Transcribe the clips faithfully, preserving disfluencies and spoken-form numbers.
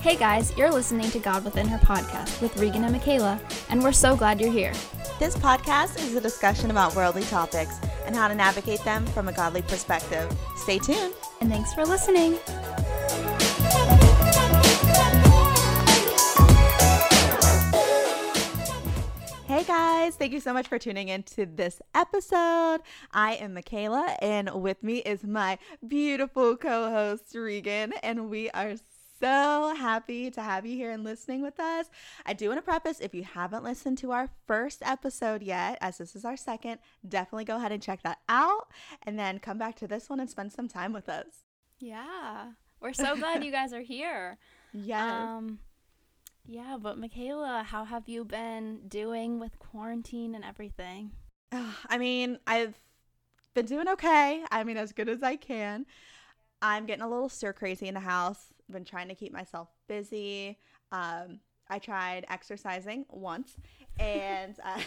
Hey guys, you're listening to God Within Her podcast with Regan and Michaela, and we're so glad you're here. This podcast is a discussion about worldly topics and how to navigate them from a godly perspective. Stay tuned. And thanks for listening. Hey guys, thank you so much for tuning in to this episode. I am Michaela, and with me is my beautiful co-host Regan, and we are so So happy to have you here and listening with us. I do want to preface, if you haven't listened to our first episode yet, as this is our second, definitely go ahead and check that out and then come back to this one and spend some time with us. Yeah, we're so glad you guys are here. Yeah. Um, yeah, but Michaela, how have you been doing with quarantine and everything? Oh, I mean, I've been doing okay. I mean, as good as I can. I'm getting a little stir crazy in the house. Been trying to keep myself busy. Um, I tried exercising once and uh,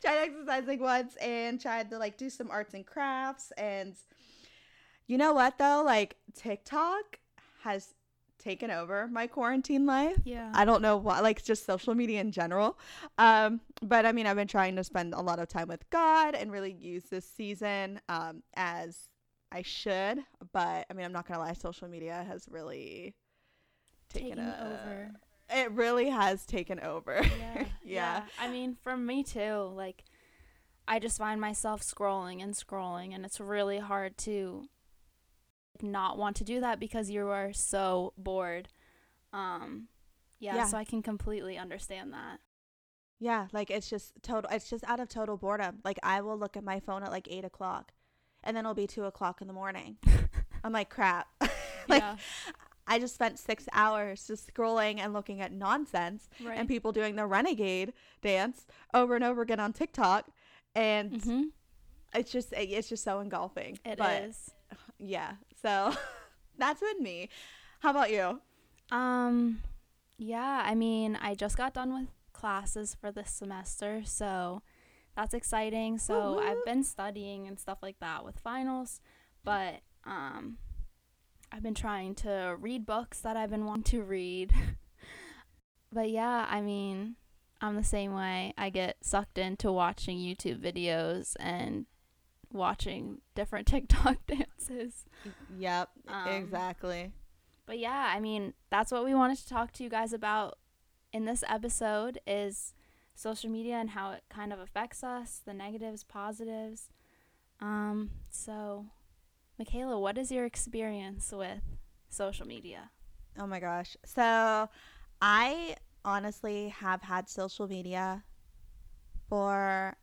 tried exercising once and tried to like do some arts and crafts. And you know what though? Like TikTok has taken over my quarantine life. Yeah. I don't know why, like just social media in general. Um, but I mean, I've been trying to spend a lot of time with God and really use this season um, as I should, but I mean, I'm not gonna lie, social media has really taken a, over. It really has taken over. Yeah, yeah. yeah. I mean, for me too, like, I just find myself scrolling and scrolling, and it's really hard to not want to do that because you are so bored. Um, yeah, yeah. So I can completely understand that. Yeah, like, it's just total, it's just out of total boredom. Like, I will look at my phone at like eight o'clock. And then it'll be two o'clock in the morning. I'm like, crap. like, yeah. I just spent six hours just scrolling and looking at nonsense right. and people doing the renegade dance over and over again on TikTok. And mm-hmm. it's just, it, it's just so engulfing. It but, is. Yeah. So that's with me. How about you? Um, yeah. I mean, I just got done with classes for this semester, so that's exciting. So mm-hmm. I've been studying and stuff like that with finals, but um, I've been trying to read books that I've been wanting to read. But yeah, I mean, I'm the same way. I get sucked into watching YouTube videos and watching different TikTok dances. Yep, um, exactly. But yeah, I mean, that's what we wanted to talk to you guys about in this episode is social media and how it kind of affects us, the negatives, positives. Um, so, Michaela, what is your experience with social media? Oh my gosh. So, I honestly have had social media for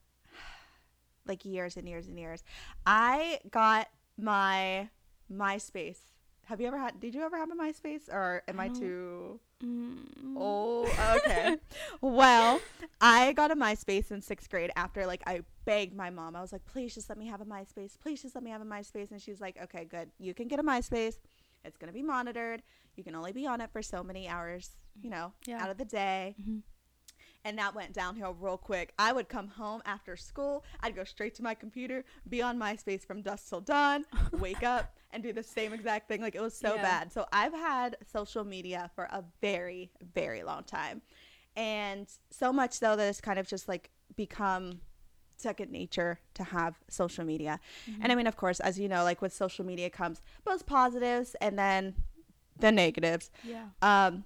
like years and years and years. I got my MySpace. Have you ever had, did you ever have a MySpace, or am I, I too mm. old? Okay. Well, I got a MySpace in sixth grade after like I begged my mom. I was like, please just let me have a MySpace. Please just let me have a MySpace. And she's like, okay, good. You can get a MySpace. It's going to be monitored. You can only be on it for so many hours, you know, yeah. out of the day. Mm-hmm. And that went downhill real quick. I would come home after school. I'd go straight to my computer, be on MySpace from dusk till dawn, wake up, and do the same exact thing. Like, it was so yeah. bad. So I've had social media for a very, very long time. And so much, though, that it's kind of just, like, become second nature to have social media. Mm-hmm. And, I mean, of course, as you know, like, with social media comes both positives and then the negatives. Yeah. Um.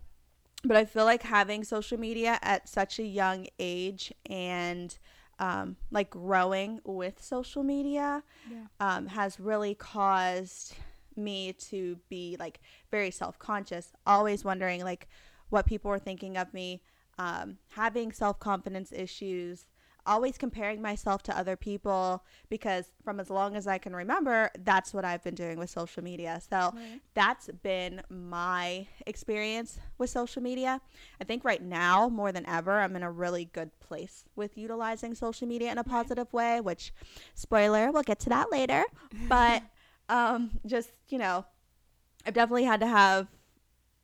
But I feel like having social media at such a young age and um, like growing with social media yeah. um, has really caused me to be like very self-conscious, always wondering like what people were thinking of me, um, having self-confidence issues, always comparing myself to other people, because from as long as I can remember, that's what I've been doing with social media. So right. that's been my experience with social media. I think right now, more than ever, I'm in a really good place with utilizing social media in a positive way, which, spoiler, we'll get to that later. But um, just, you know, I've definitely had to have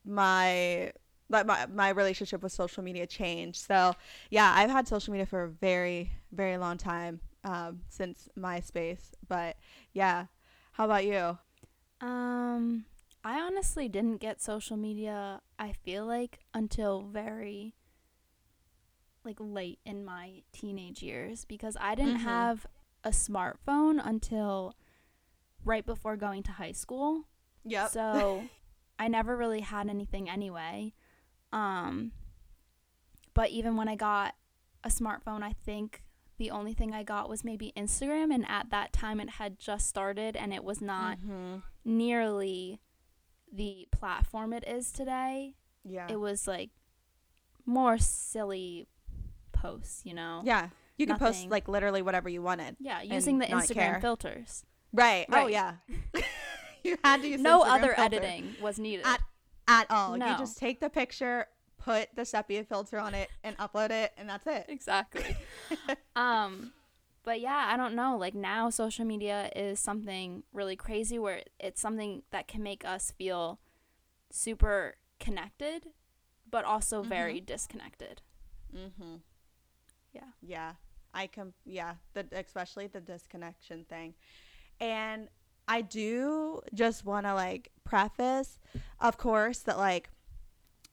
my Like my, my relationship with social media changed. So yeah, I've had social media for a very, very long time, um, since MySpace. But yeah, how about you? Um, I honestly didn't get social media, I feel like, until very like late in my teenage years, because I didn't mm-hmm. have a smartphone until right before going to high school. Yep. So I never really had anything anyway. Um, but even when I got a smartphone, I think the only thing I got was maybe Instagram, and at that time it had just started and it was not mm-hmm. nearly the platform it is today. Yeah. It was like more silly posts, you know? Yeah. You could Nothing. post like literally whatever you wanted. Yeah. Using the Instagram care. filters. Right. right. Oh yeah. You had to use no Instagram other filter. Editing was needed. At- At all. No. You just take the picture, put the sepia filter on it, and upload it, and that's it. Exactly. um, but yeah, I don't know. Like now social media is something really crazy where it's something that can make us feel super connected, but also mm-hmm. very disconnected. Mm-hmm. Yeah. Yeah. I com- yeah, the, especially the disconnection thing. And I do just want to like preface, of course, that like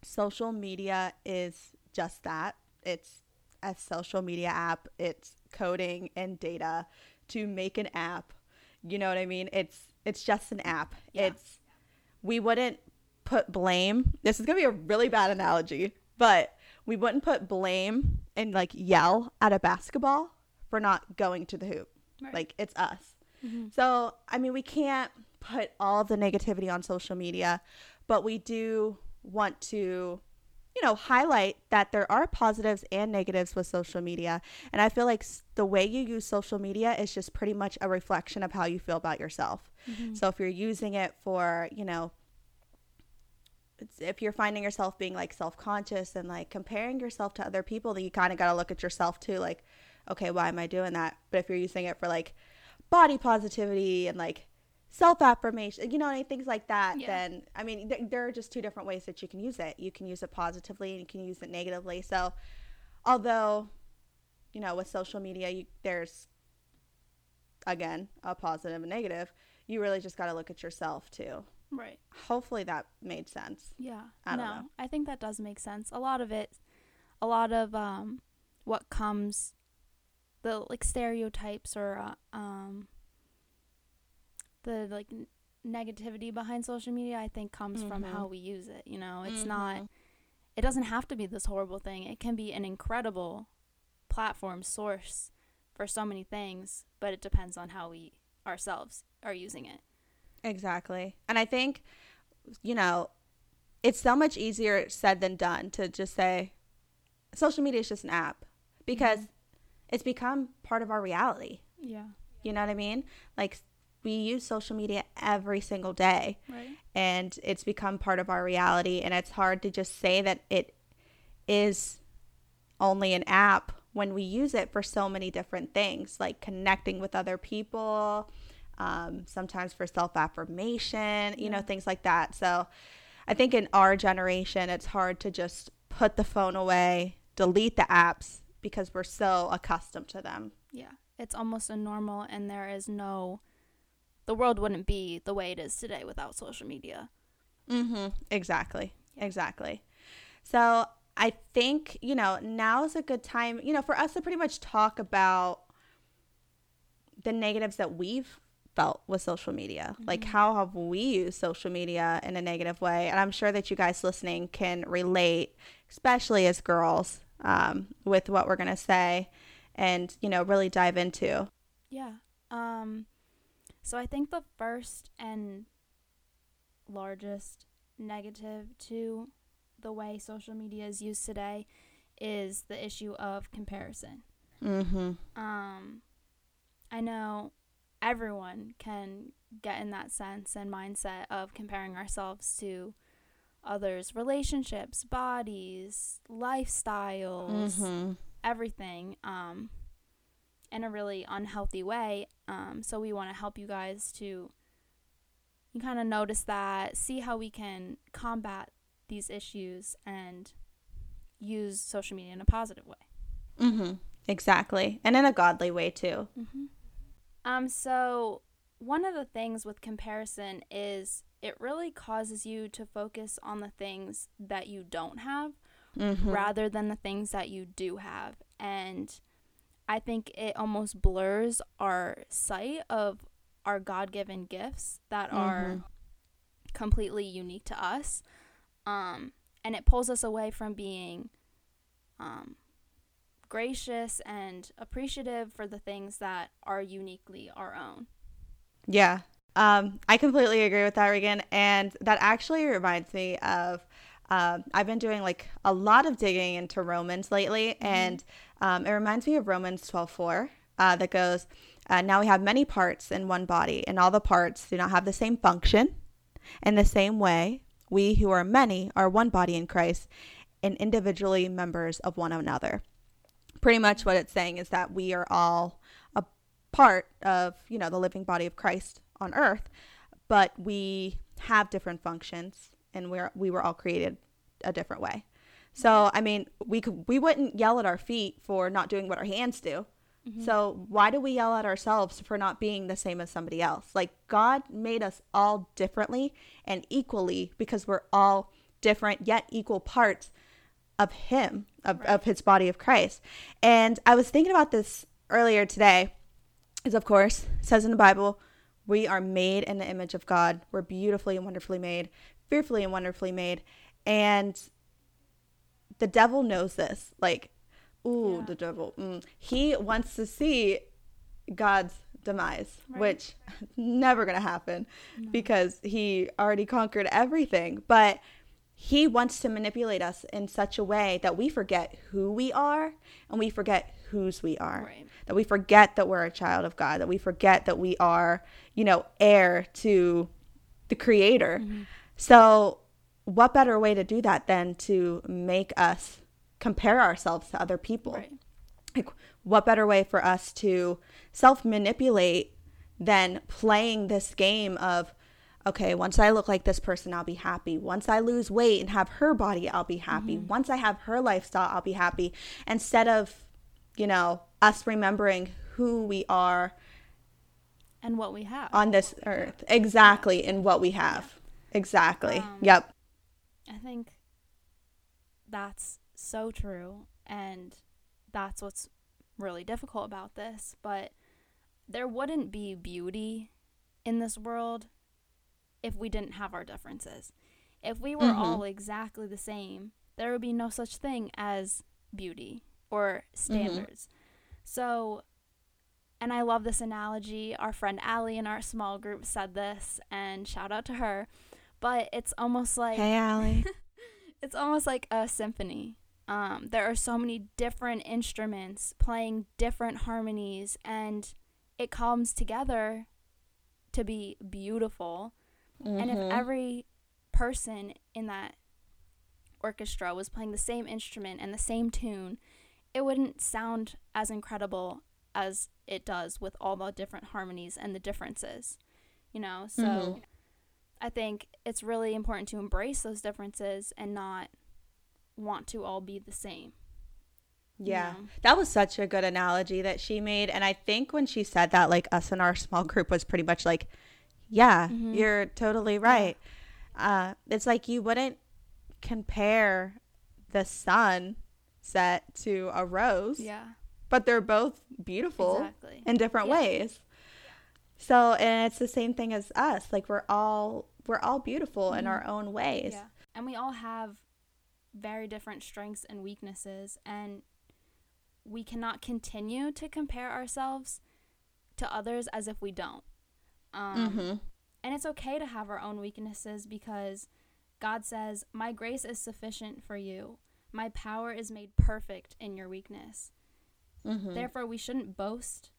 social media is just that. It's a social media app. It's coding and data to make an app. You know what I mean? It's it's just an app. Yeah. It's we wouldn't put blame. This is going to be a really bad analogy, but we wouldn't put blame and like yell at a basketball for not going to the hoop. Right. Like it's us. Mm-hmm. So, I mean, we can't put all the negativity on social media, but we do want to, you know, highlight that there are positives and negatives with social media. And I feel like the way you use social media is just pretty much a reflection of how you feel about yourself. Mm-hmm. So if you're using it for, you know, if you're finding yourself being like self-conscious and like comparing yourself to other people, then you kind of got to look at yourself too. Like, okay, why am I doing that? But if you're using it for like body positivity and like self-affirmation, you know, and things like that, yeah. then I mean th- there are just two different ways that you can use it. You can use it positively and you can use it negatively. So although, you know, with social media you, there's again a positive and negative, you really just got to look at yourself too. Right. Hopefully that made sense. Yeah. I don't no, know. I think that does make sense. A lot of it, a lot of um what comes the like stereotypes or uh, um the like n- negativity behind social media, I think comes mm-hmm. from how we use it, you know. It's mm-hmm. not, it doesn't have to be this horrible thing. It can be an incredible platform source for so many things, but it depends on how we ourselves are using it. Exactly. And I think, you know, it's so much easier said than done to just say social media is just an app, because mm-hmm. it's become part of our reality. Yeah. You know what I mean? Like we use social media every single day. Right. And it's become part of our reality. And it's hard to just say that it is only an app when we use it for so many different things, like connecting with other people, um, sometimes for self-affirmation, you yeah. know, things like that. So I think in our generation, it's hard to just put the phone away, delete the apps, because we're so accustomed to them. Yeah. It's almost a normal, and there is no, the world wouldn't be the way it is today without social media. Mm-hmm. Exactly. Yeah. Exactly. So I think, you know, now is a good time, you know, for us to pretty much talk about the negatives that we've felt with social media. Mm-hmm. Like how have we used social media in a negative way? And I'm sure that you guys listening can relate, especially as girls, um, with what we're going to say and, you know, really dive into. Yeah. Um, so I think the first and largest negative to the way social media is used today is the issue of comparison. Mm-hmm. Um, I know everyone can get in that sense and mindset of comparing ourselves to others, relationships, bodies, lifestyles, mm-hmm. everything, um, in a really unhealthy way. Um, so we want to help you guys to kind of notice that, see how we can combat these issues and use social media in a positive way. Mm-hmm. Exactly. And in a godly way, too. Mm-hmm. Um. So one of the things with comparison is it really causes you to focus on the things that you don't have mm-hmm. rather than the things that you do have. And I think it almost blurs our sight of our God-given gifts that mm-hmm. are completely unique to us. Um, and it pulls us away from being um, gracious and appreciative for the things that are uniquely our own. Yeah, um, I completely agree with that, Regan. And that actually reminds me of Um, I've been doing like a lot of digging into Romans lately, mm-hmm. and um, it reminds me of Romans twelve four uh, that goes, uh, now we have many parts in one body, and all the parts do not have the same function. In the same way, we who are many are one body in Christ and individually members of one another. Pretty much what it's saying is that we are all a part of, you know, the living body of Christ on earth, but we have different functions. And we're, we were all created a different way. So, I mean, we could, we wouldn't yell at our feet for not doing what our hands do. Mm-hmm. So why do we yell at ourselves for not being the same as somebody else? Like, God made us all differently and equally because we're all different yet equal parts of him, of, right. of his body of Christ. And I was thinking about this earlier today, is of course, it says in the Bible, we are made in the image of God. We're beautifully and wonderfully made. Fearfully and wonderfully made. And the devil knows this. Like, ooh, yeah. the devil. Mm. He wants to see God's demise, right. which right. never going to happen no. because he already conquered everything. But he wants to manipulate us in such a way that we forget who we are and we forget whose we are. Right. That we forget that we're a child of God. That we forget that we are, you know, heir to the Creator. Mm-hmm. So what better way to do that than to make us compare ourselves to other people? Right. Like, what better way for us to self-manipulate than playing this game of, okay, once I look like this person, I'll be happy. Once I lose weight and have her body, I'll be happy. Mm-hmm. Once I have her lifestyle, I'll be happy. Instead of, you know, us remembering who we are. And what we have. On this earth. Exactly, and what we have. Exactly. Um, yep. I think that's so true, and that's what's really difficult about this, but there wouldn't be beauty in this world if we didn't have our differences. If we were mm-hmm. all exactly the same, there would be no such thing as beauty or standards. Mm-hmm. So, and I love this analogy. Our friend Allie in our small group said this, and shout out to her. But it's almost like, hey, Allie. It's almost like a symphony. Um, there are so many different instruments playing different harmonies, and it comes together to be beautiful. Mm-hmm. And if every person in that orchestra was playing the same instrument and the same tune, it wouldn't sound as incredible as it does with all the different harmonies and the differences, you know? So. Mm-hmm. I think it's really important to embrace those differences and not want to all be the same. Yeah. You know? That was such a good analogy that she made. And I think when she said that, like, us in our small group was pretty much like, yeah, mm-hmm. you're totally right. Uh, it's like you wouldn't compare the sunset to a rose. Yeah. But they're both beautiful exactly. in different yeah. ways. So, and it's the same thing as us. Like, we're all we're all beautiful mm-hmm. in our own ways. Yeah. And we all have very different strengths and weaknesses, and we cannot continue to compare ourselves to others as if we don't. Um, mm-hmm. And it's okay to have our own weaknesses, because God says, "My grace is sufficient for you. My power is made perfect in your weakness." Mm-hmm. Therefore, we shouldn't boast.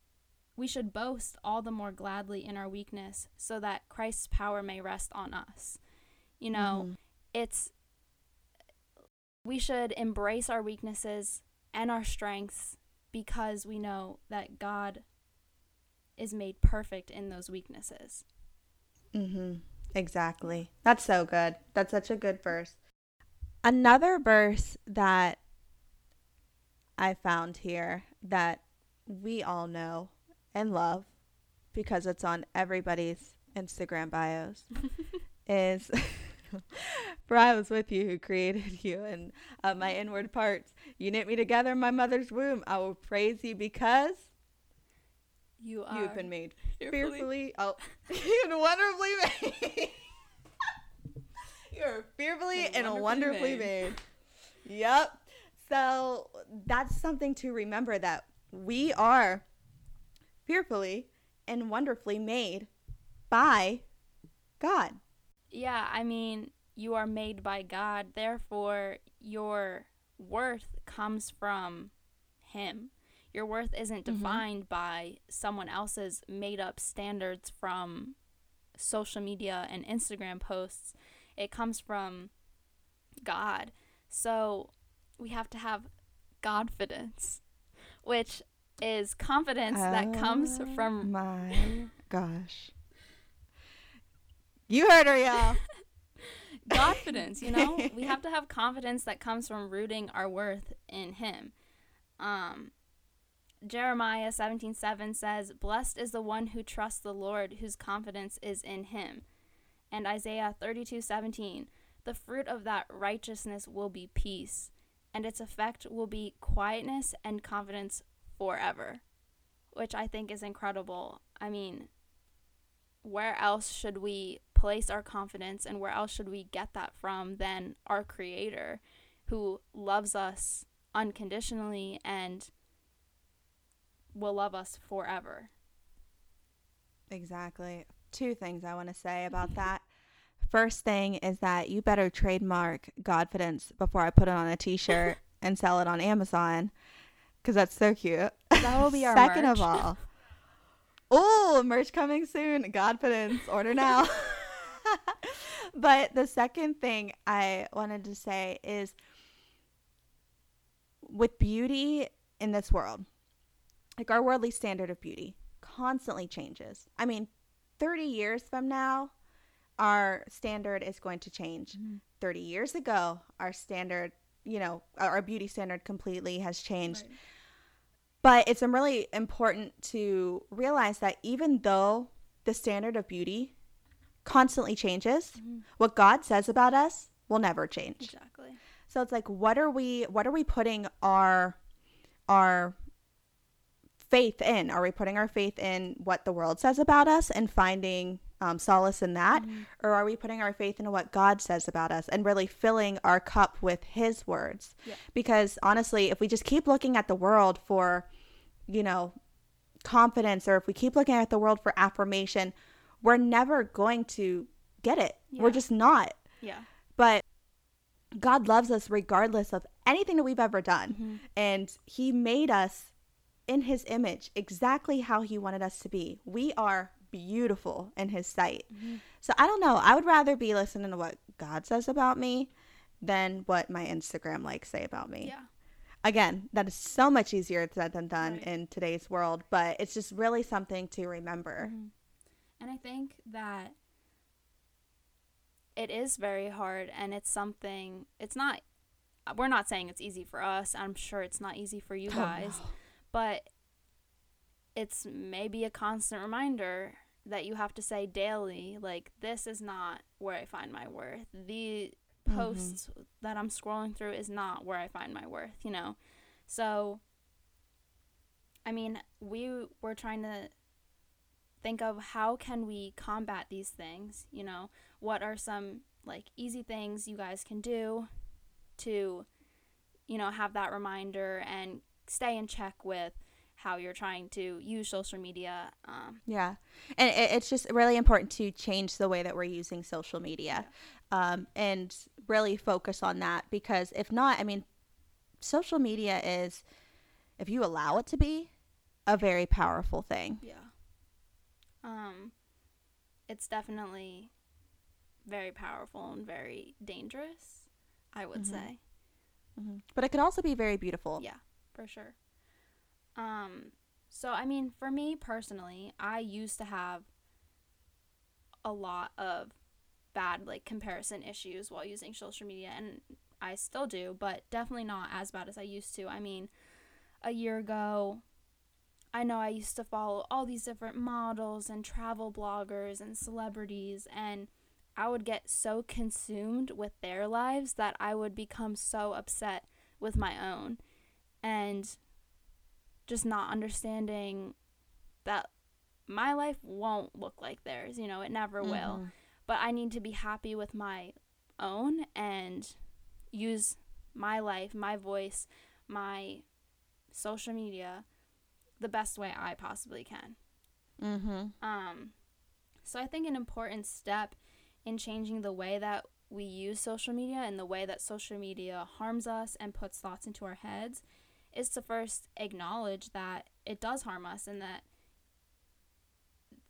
We should boast all the more gladly in our weakness, so that Christ's power may rest on us. You know, mm-hmm. it's, we should embrace our weaknesses and our strengths, because we know that God is made perfect in those weaknesses. Mm-hmm. Exactly. That's so good. That's such a good verse. Another verse that I found here that we all know and love because it's on everybody's Instagram bios is for I was with you who created you and uh, my inward parts. You knit me together in my mother's womb. I will praise you because you are you've been made fearfully, fearfully oh, and wonderfully made. You're fearfully and, and wonderfully, wonderfully made. made. Yep. So that's something to remember, that we are fearfully and wonderfully made by God. Yeah, I mean, you are made by God. Therefore, your worth comes from Him. Your worth isn't defined mm-hmm. by someone else's made-up standards from social media and Instagram posts. It comes from God. So we have to have Godfidence, which is confidence oh that comes from... my gosh. You heard her, y'all. Godfidence, you know? We have to have confidence that comes from rooting our worth in Him. Um, Jeremiah seventeen seven says, "Blessed is the one who trusts the Lord, whose confidence is in Him." And Isaiah thirty-two seventeen, "The fruit of that righteousness will be peace, and its effect will be quietness and confidence forever," which I think is incredible. I mean, where else should we place our confidence, and where else should we get that from than our Creator, who loves us unconditionally and will love us forever? Exactly. Two things I want to say about that. First thing is that you better trademark Godfidence before I put it on a t-shirt and sell it on Amazon, because that's so cute. That will be our second merch. Of all, oh, merch coming soon. Godfidence, order now. But the second thing I wanted to say is, with beauty in this world, like, our worldly standard of beauty constantly changes. I mean, thirty years from now, our standard is going to change. Mm-hmm. thirty years ago, our standard, you know, our beauty standard completely has changed. Right. But it's really important to realize that even though the standard of beauty constantly changes, mm-hmm. what God says about us will never change. Exactly. So it's like, what are we, what are we putting our, our, faith in? Are we putting our faith in what the world says about us and finding um, solace in that? Mm-hmm. Or are we putting our faith in what God says about us and really filling our cup with His words? Yeah. Because honestly, if we just keep looking at the world for, you know, confidence, or if we keep looking at the world for affirmation, we're never going to get it. Yeah. We're just not. Yeah. But God loves us regardless of anything that we've ever done. Mm-hmm. And He made us in His image, exactly how He wanted us to be. We are beautiful in His sight. Mm-hmm. So I don't know. I would rather be listening to what God says about me than what my Instagram likes say about me. Yeah. Again, that is so much easier said than done right. in today's world, but it's just really something to remember. Mm-hmm. And I think that it is very hard, and it's something, it's not, we're not saying it's easy for us. I'm sure it's not easy for you guys. Oh, no. But it's maybe a constant reminder that you have to say daily, like, this is not where I find my worth. The mm-hmm. posts that I'm scrolling through is not where I find my worth, you know? So, I mean, we were trying to think of how can we combat these things, you know? What are some, like, easy things you guys can do to, you know, have that reminder and stay in check with how you're trying to use social media. Um, yeah. And it, it's just really important to change the way that we're using social media yeah. um, and really focus on that, because if not, I mean, social media is, if you allow it to be, a very powerful thing. Yeah. Um, it's definitely very powerful and very dangerous, I would mm-hmm. say. Mm-hmm. But it could also be very beautiful. Yeah. For sure. Um, so, I mean, for me personally, I used to have a lot of bad, like, comparison issues while using social media. And I still do, but definitely not as bad as I used to. I mean, a year ago, I know I used to follow all these different models and travel bloggers and celebrities, and I would get so consumed with their lives that I would become so upset with my own, and just not understanding that my life won't look like theirs, you know, it never mm-hmm. will, but I need to be happy with my own and use my life, my voice, my social media the best way I possibly can. Mm-hmm. Um, so I think an important step in changing the way that we use social media and the way that social media harms us and puts thoughts into our heads is to first acknowledge that it does harm us and that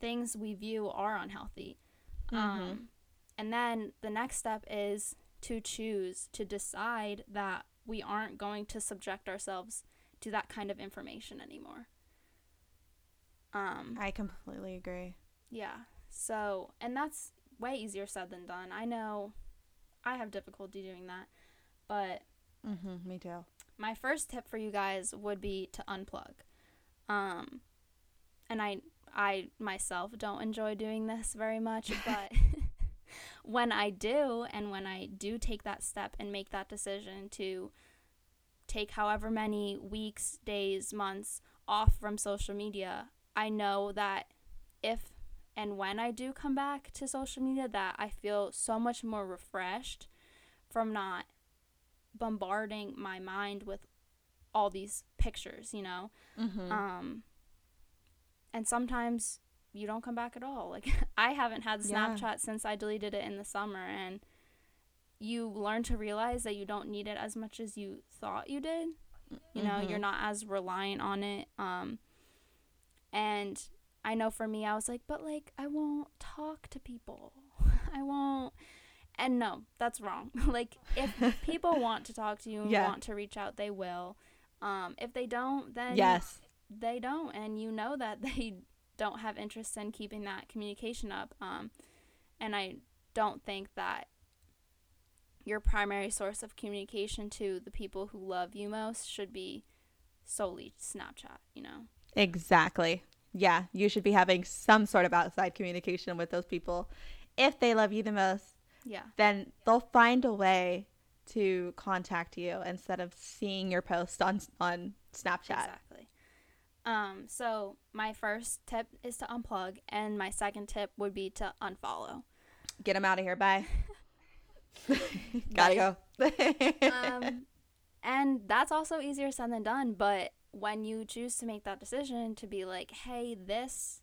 things we view are unhealthy. Mm-hmm. Um, and then the next step is to choose, to decide that we aren't going to subject ourselves to that kind of information anymore. Um, I completely agree. Yeah. So, and that's way easier said than done. I know I have difficulty doing that, but mm-hmm, me too. My first tip for you guys would be to unplug. Um, and I, I myself don't enjoy doing this very much, but when I do, and when I do take that step and make that decision to take however many weeks, days, months off from social media, I know that if and when I do come back to social media, that I feel so much more refreshed from not bombarding my mind with all these pictures, you know? Mm-hmm. Um, and sometimes you don't come back at all. Like, I haven't had Snapchat yeah. since I deleted it in the summer, and you learn to realize that you don't need it as much as you thought you did. You know, mm-hmm. you're not as reliant on it. Um, and I know for me, I was like, but like, I won't talk to people. I won't. And no, that's wrong. Like, if people want to talk to you and yeah. want to reach out, they will. Um, if they don't, then yes. they don't. And you know that they don't have interest in keeping that communication up. Um, and I don't think that your primary source of communication to the people who love you most should be solely Snapchat, you know? Exactly. Yeah, you should be having some sort of outside communication with those people. If they love you the most, yeah, then they'll find a way to contact you instead of seeing your post on on Snapchat. Exactly. Um, so my first tip is to unplug, and my second tip would be to unfollow. Get them out of here. Bye. Gotta go. um, and that's also easier said than done, but when you choose to make that decision to be like, hey, this,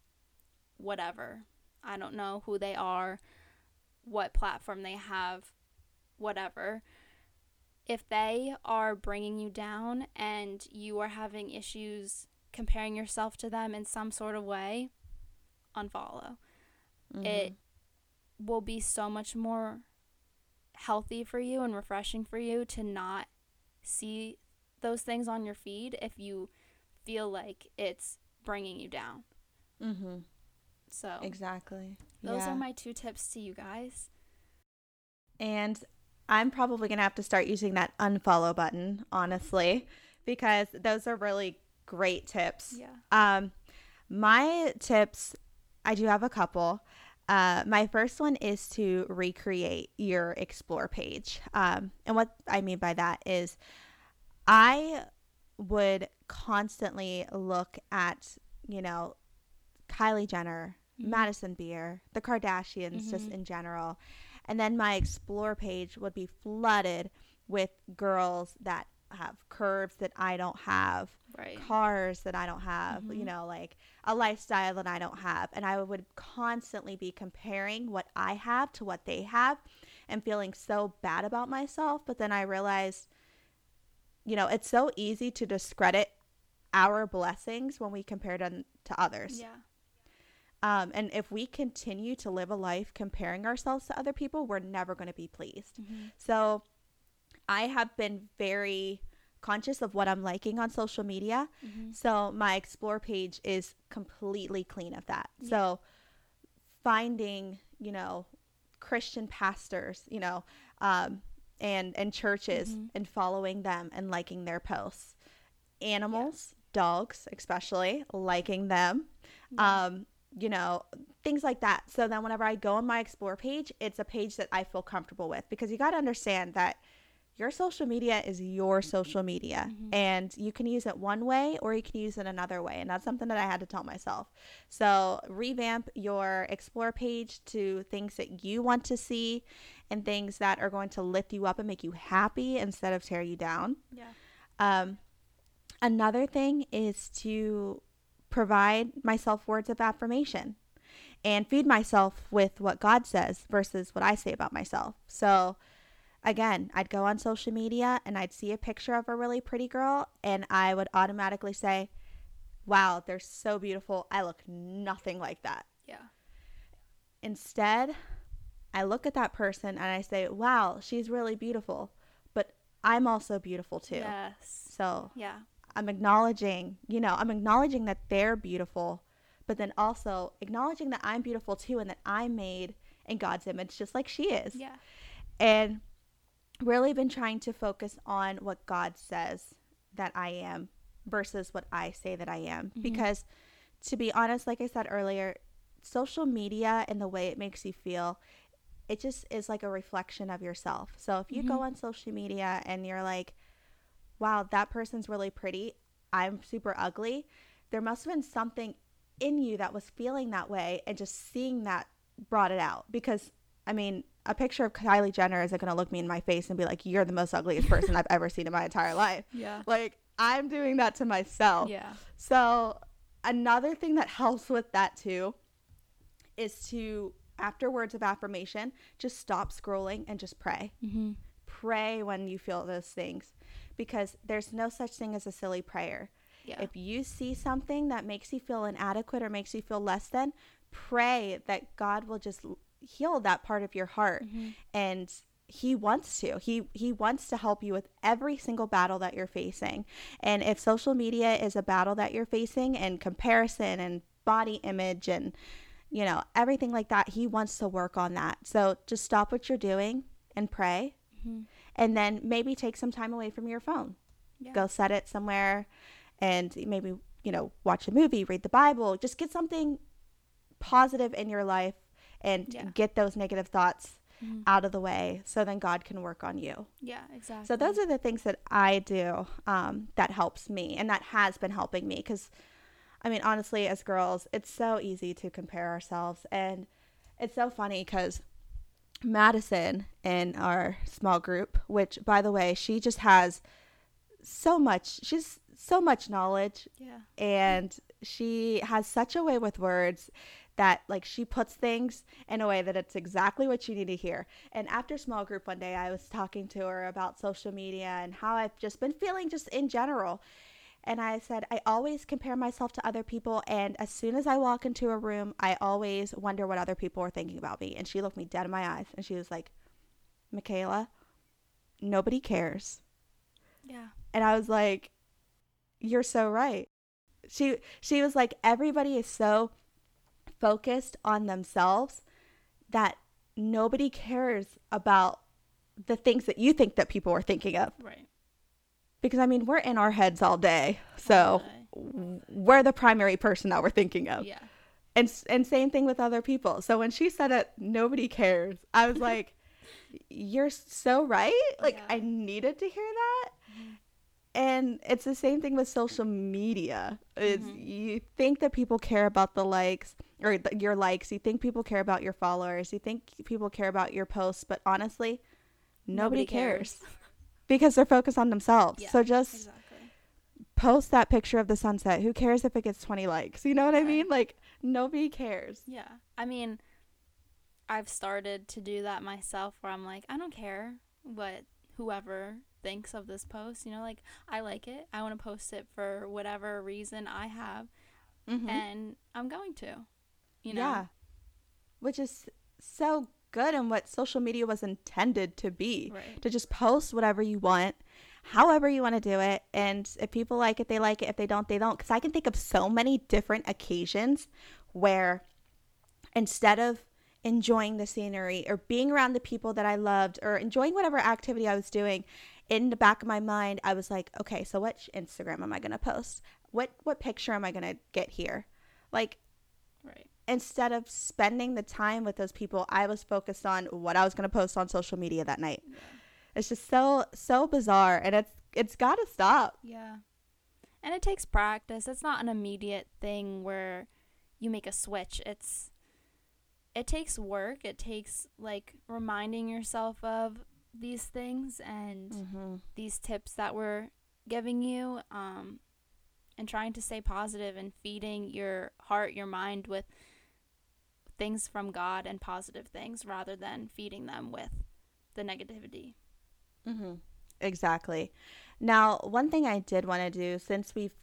whatever, I don't know who they are, what platform they have, whatever, if they are bringing you down and you are having issues comparing yourself to them in some sort of way, unfollow. Mm-hmm. It will be so much more healthy for you and refreshing for you to not see those things on your feed if you feel like it's bringing you down. Mm-hmm. So exactly. Those yeah. are my two tips to you guys. And I'm probably going to have to start using that unfollow button, honestly, because those are really great tips. Yeah. Um, my tips, I do have a couple. Uh, my first one is to recreate your Explore page. Um, and what I mean by that is I would constantly look at, you know, Kylie Jenner, mm-hmm. Madison Beer, the Kardashians, mm-hmm. just in general. And then my Explore page would be flooded with girls that have curves that I don't have, right. cars that I don't have, mm-hmm. you know, like a lifestyle that I don't have. And I would constantly be comparing what I have to what they have and feeling so bad about myself. But then I realized, you know, it's so easy to discredit our blessings when we compare them to others. Yeah. Um, and if we continue to live a life comparing ourselves to other people, we're never going to be pleased. Mm-hmm. So I have been very conscious of what I'm liking on social media. Mm-hmm. So my Explore page is completely clean of that. Yeah. So finding, you know, Christian pastors, you know, um, and and churches mm-hmm. and following them and liking their posts. Animals, yeah. dogs especially, liking them, yeah. um you know, things like that. So then whenever I go on my explore page, it's a page that I feel comfortable with, because you got to understand that your social media is your social media, mm-hmm. and you can use it one way or you can use it another way. And that's something that I had to tell myself. So revamp your explore page to things that you want to see and things that are going to lift you up and make you happy instead of tear you down. Yeah. Um, another thing is to provide myself words of affirmation and feed myself with what God says versus what I say about myself. So again, I'd go on social media and I'd see a picture of a really pretty girl and I would automatically say, wow, they're so beautiful. I look nothing like that. Yeah. Instead, I look at that person and I say, wow, she's really beautiful, but I'm also beautiful too. Yes. So yeah. I'm acknowledging, you know, I'm acknowledging that they're beautiful, but then also acknowledging that I'm beautiful too and that I'm made in God's image just like she is. Yeah. And really been trying to focus on what God says that I am versus what I say that I am. Mm-hmm. Because to be honest, like I said earlier, social media and the way it makes you feel, it just is like a reflection of yourself. So if you mm-hmm. go on social media and you're like, wow, that person's really pretty, I'm super ugly, there must have been something in you that was feeling that way, and just seeing that brought it out. Because, I mean, a picture of Kylie Jenner isn't going to look me in my face and be like, you're the most ugliest person I've ever seen in my entire life. Yeah. Like, I'm doing that to myself. Yeah. So another thing that helps with that too is to, after words of affirmation, just stop scrolling and just pray. Mm-hmm. Pray when you feel those things, because there's no such thing as a silly prayer. Yeah. If you see something that makes you feel inadequate or makes you feel less than, pray that God will just heal that part of your heart. Mm-hmm. And he wants to. He he wants to help you with every single battle that you're facing. And if social media is a battle that you're facing, and comparison and body image and, you know, everything like that, he wants to work on that. So just stop what you're doing and pray. Mm-hmm. And then maybe take some time away from your phone. Yeah. Go set it somewhere and maybe, you know, watch a movie, read the Bible, just get something positive in your life and yeah. get those negative thoughts mm-hmm. out of the way, so then God can work on you. Yeah, exactly. So those are the things that I do um, that helps me, and that has been helping me, because, I mean, honestly, as girls, it's so easy to compare ourselves. And it's so funny because Madison in our small group, which, by the way, she just has so much, she's so much knowledge, yeah, and she has such a way with words that, like, she puts things in a way that it's exactly what you need to hear. And after small group one day, I was talking to her about social media and how I've just been feeling just in general. And I said, I always compare myself to other people. And as soon as I walk into a room, I always wonder what other people are thinking about me. And she looked me dead in my eyes. And she was like, Michaela, nobody cares. Yeah. And I was like, you're so right. She she was like, everybody is so focused on themselves that nobody cares about the things that you think that people are thinking of. Right. Because, I mean, we're in our heads all day. So uh, we're the primary person that we're thinking of. Yeah. And and same thing with other people. So when she said it, nobody cares, I was like, you're so right. Like, yeah. I needed to hear that. Mm-hmm. And it's the same thing with social media. It's, mm-hmm. you think that people care about the likes or the, your likes. You think people care about your followers. You think people care about your posts. But honestly, nobody, nobody cares. cares. Because they're focused on themselves. Yeah, so just exactly. post that picture of the sunset. Who cares if it gets twenty likes? You know what yeah. I mean? Like, nobody cares. Yeah. I mean, I've started to do that myself, where I'm like, I don't care what whoever thinks of this post. You know, like, I like it. I want to post it for whatever reason I have. Mm-hmm. And I'm going to, you know? Yeah. Which is so good, and what social media was intended to be, right. to just post whatever you want, however you want to do it. And if people like it, they like it. If they don't, they don't. Because I can think of so many different occasions where, instead of enjoying the scenery or being around the people that I loved or enjoying whatever activity I was doing, in the back of my mind, I was like, okay, so what Instagram am I going to post? What what picture am I going to get here? Like, right. Instead of spending the time with those people, I was focused on what I was going to post on social media that night. Yeah. It's just so, so bizarre, and it's it's got to stop. Yeah. And it takes practice. It's not an immediate thing where you make a switch. It's it takes work. It takes, like, reminding yourself of these things and mm-hmm. these tips that we're giving you, um, and trying to stay positive and feeding your heart, your mind with things from God and positive things rather than feeding them with the negativity. Mm-hmm. Exactly. Now, one thing I did want to do, since we've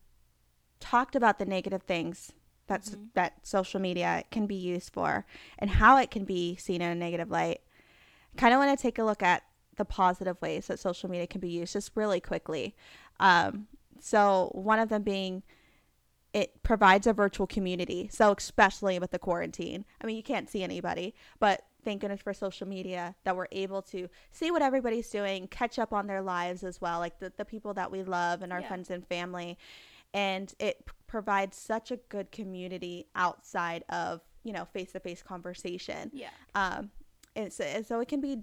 talked about the negative things that's, mm-hmm. that social media can be used for and how it can be seen in a negative light, I kind of want to take a look at the positive ways that social media can be used just really quickly. Um, so one of them being it provides a virtual community. So especially with the quarantine, I mean, you can't see anybody, but thank goodness for social media that we're able to see what everybody's doing, catch up on their lives as well, like the, the people that we love and our yeah. friends and family. And it p- provides such a good community outside of, you know, face-to-face conversation. Yeah. Um, and so, and so it can be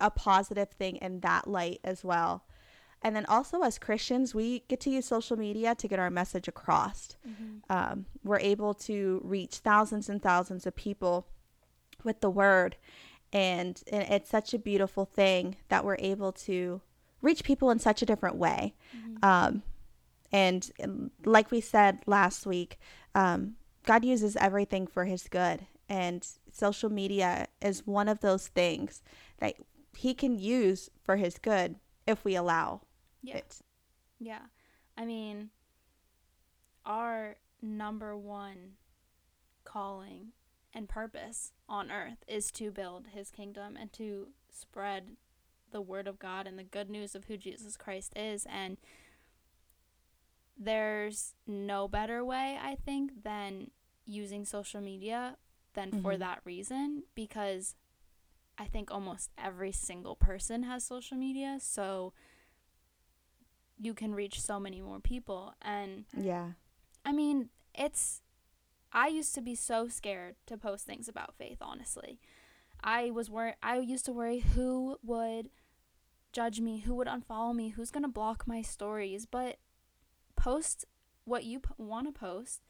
a positive thing in that light as well. And then also as Christians, we get to use social media to get our message across. Mm-hmm. Um, we're able to reach thousands and thousands of people with the word, and, and it's such a beautiful thing that we're able to reach people in such a different way. Mm-hmm. Um, and, and like we said last week, um, God uses everything for his good, and social media is one of those things that he can use for his good if we allow yeah. it. Yeah. I mean, our number one calling and purpose on earth is to build his kingdom and to spread the word of God and the good news of who Jesus Christ is. And there's no better way, I think, than using social media than mm-hmm. for that reason, because I think almost every single person has social media, so you can reach so many more people. And yeah, I mean, it's I used to be so scared to post things about faith, honestly. I was wor- I used to worry who would judge me, who would unfollow me, who's going to block my stories. But post what you p- want to post,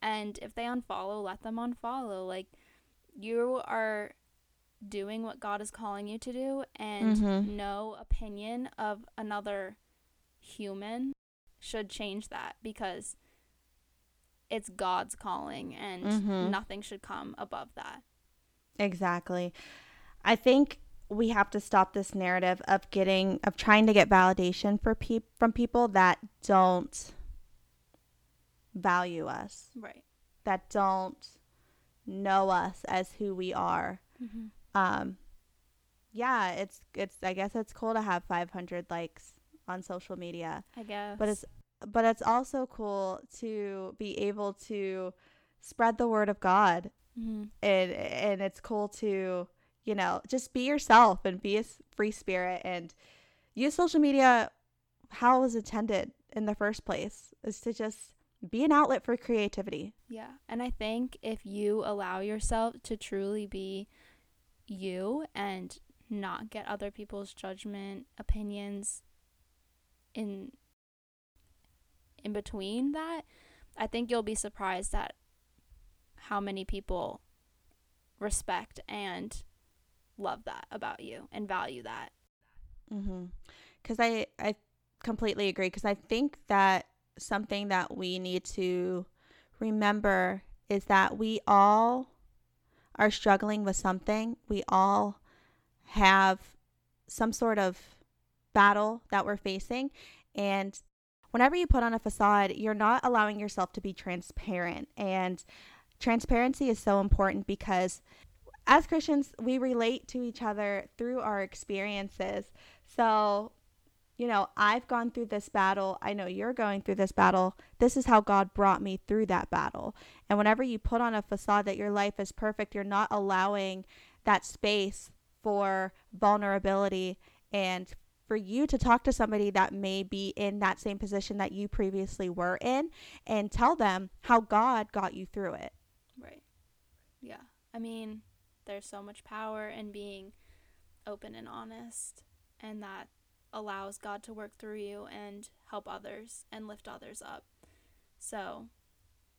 and if they unfollow, let them unfollow. Like, you are doing what God is calling you to do, and mm-hmm. no opinion of another human should change that, because it's God's calling, and mm-hmm. nothing should come above that. Exactly. I think we have to stop this narrative of getting, of trying to get validation for pe- from people that don't value us. Right. That don't know us as who we are. Mm-hmm. Um, yeah, it's, it's, I guess it's cool to have five hundred likes on social media. I guess. But it's, But it's also cool to be able to spread the word of God. Mm-hmm. And and it's cool to, you know, just be yourself and be a free spirit and use social media how it was intended in the first place, is to just be an outlet for creativity. Yeah. And I think if you allow yourself to truly be you and not get other people's judgment, opinions in in between that, I think you'll be surprised at how many people respect and love that about you and value that. Mm-hmm. 'Cause I, I completely agree. 'Cause I think that something that we need to remember is that we all are struggling with something. We all have some sort of battle that we're facing, and whenever you put on a facade, you're not allowing yourself to be transparent. And transparency is so important, because as Christians, we relate to each other through our experiences. So you know, I've gone through this battle. I know you're going through this battle. This is how God brought me through that battle. And whenever you put on a facade that your life is perfect, you're not allowing that space for vulnerability and for you to talk to somebody that may be in that same position that you previously were in and tell them how God got you through it. Right. Yeah. I mean, there's so much power in being open and honest, and that allows God to work through you and help others and lift others up. So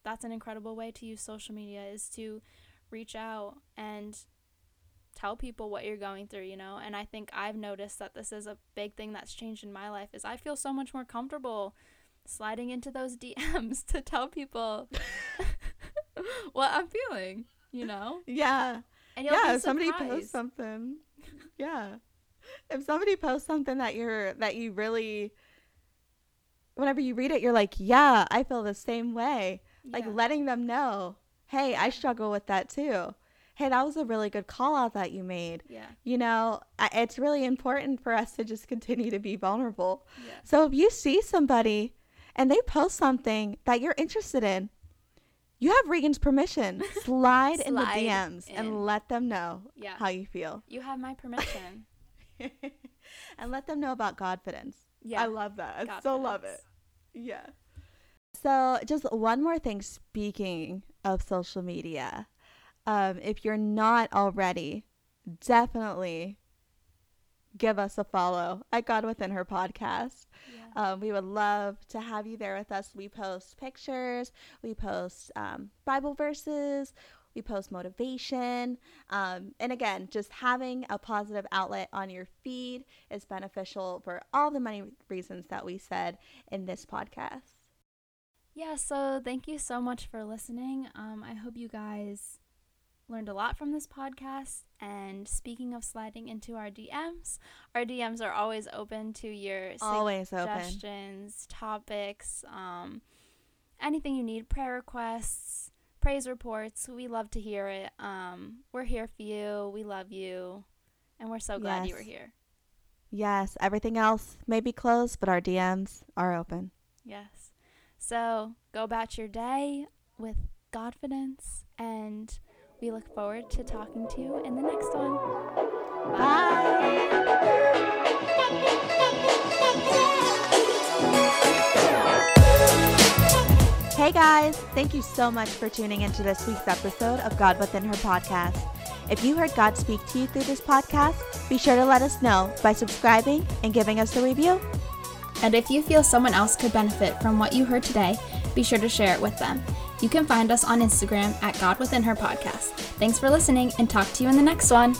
that's an incredible way to use social media, is to reach out and tell people what you're going through, you know. And I think I've noticed that this is a big thing that's changed in my life, is I feel so much more comfortable sliding into those D Ms to tell people what I'm feeling, you know. Yeah. And you'll yeah, if somebody posts something. Yeah. If somebody posts something that you're, that you really, whenever you read it, you're like, yeah, I feel the same way. Yeah. Like letting them know, hey, I struggle with that too. Hey, that was a really good call out that you made. Yeah. You know, it's really important for us to just continue to be vulnerable. Yeah. So if you see somebody and they post something that you're interested in, you have Regan's permission. Slide, Slide in the D Ms in. And let them know yeah. how you feel. You have my permission. And let them know about Godfidence. Yeah. I love that. I Godfidence. Still love it. Yeah. So just one more thing, speaking of social media, um, if you're not already, definitely give us a follow at God Within Her Podcast. Yeah. Um, we would love to have you there with us. We post pictures, we post um, Bible verses, we post motivation. Um, and again, just having a positive outlet on your feed is beneficial for all the many reasons that we said in this podcast. Yeah, so thank you so much for listening. Um, I hope you guys learned a lot from this podcast. And speaking of sliding into our D Ms, our D Ms are always open to your always suggestions, open. topics, um, anything you need, prayer requests, praise reports. We love to hear it. Um, we're here for you. We love you. And we're so glad yes. you were here. Yes. Everything else may be closed, but our D Ms are open. Yes. So go about your day with Godfidence, and we look forward to talking to you in the next one. Bye. Hey guys, thank you so much for tuning into this week's episode of God Within Her Podcast. If you heard God speak to you through this podcast, be sure to let us know by subscribing and giving us a review. And if you feel someone else could benefit from what you heard today, be sure to share it with them. You can find us on Instagram at God Within Her Podcast. Thanks for listening, and talk to you in the next one.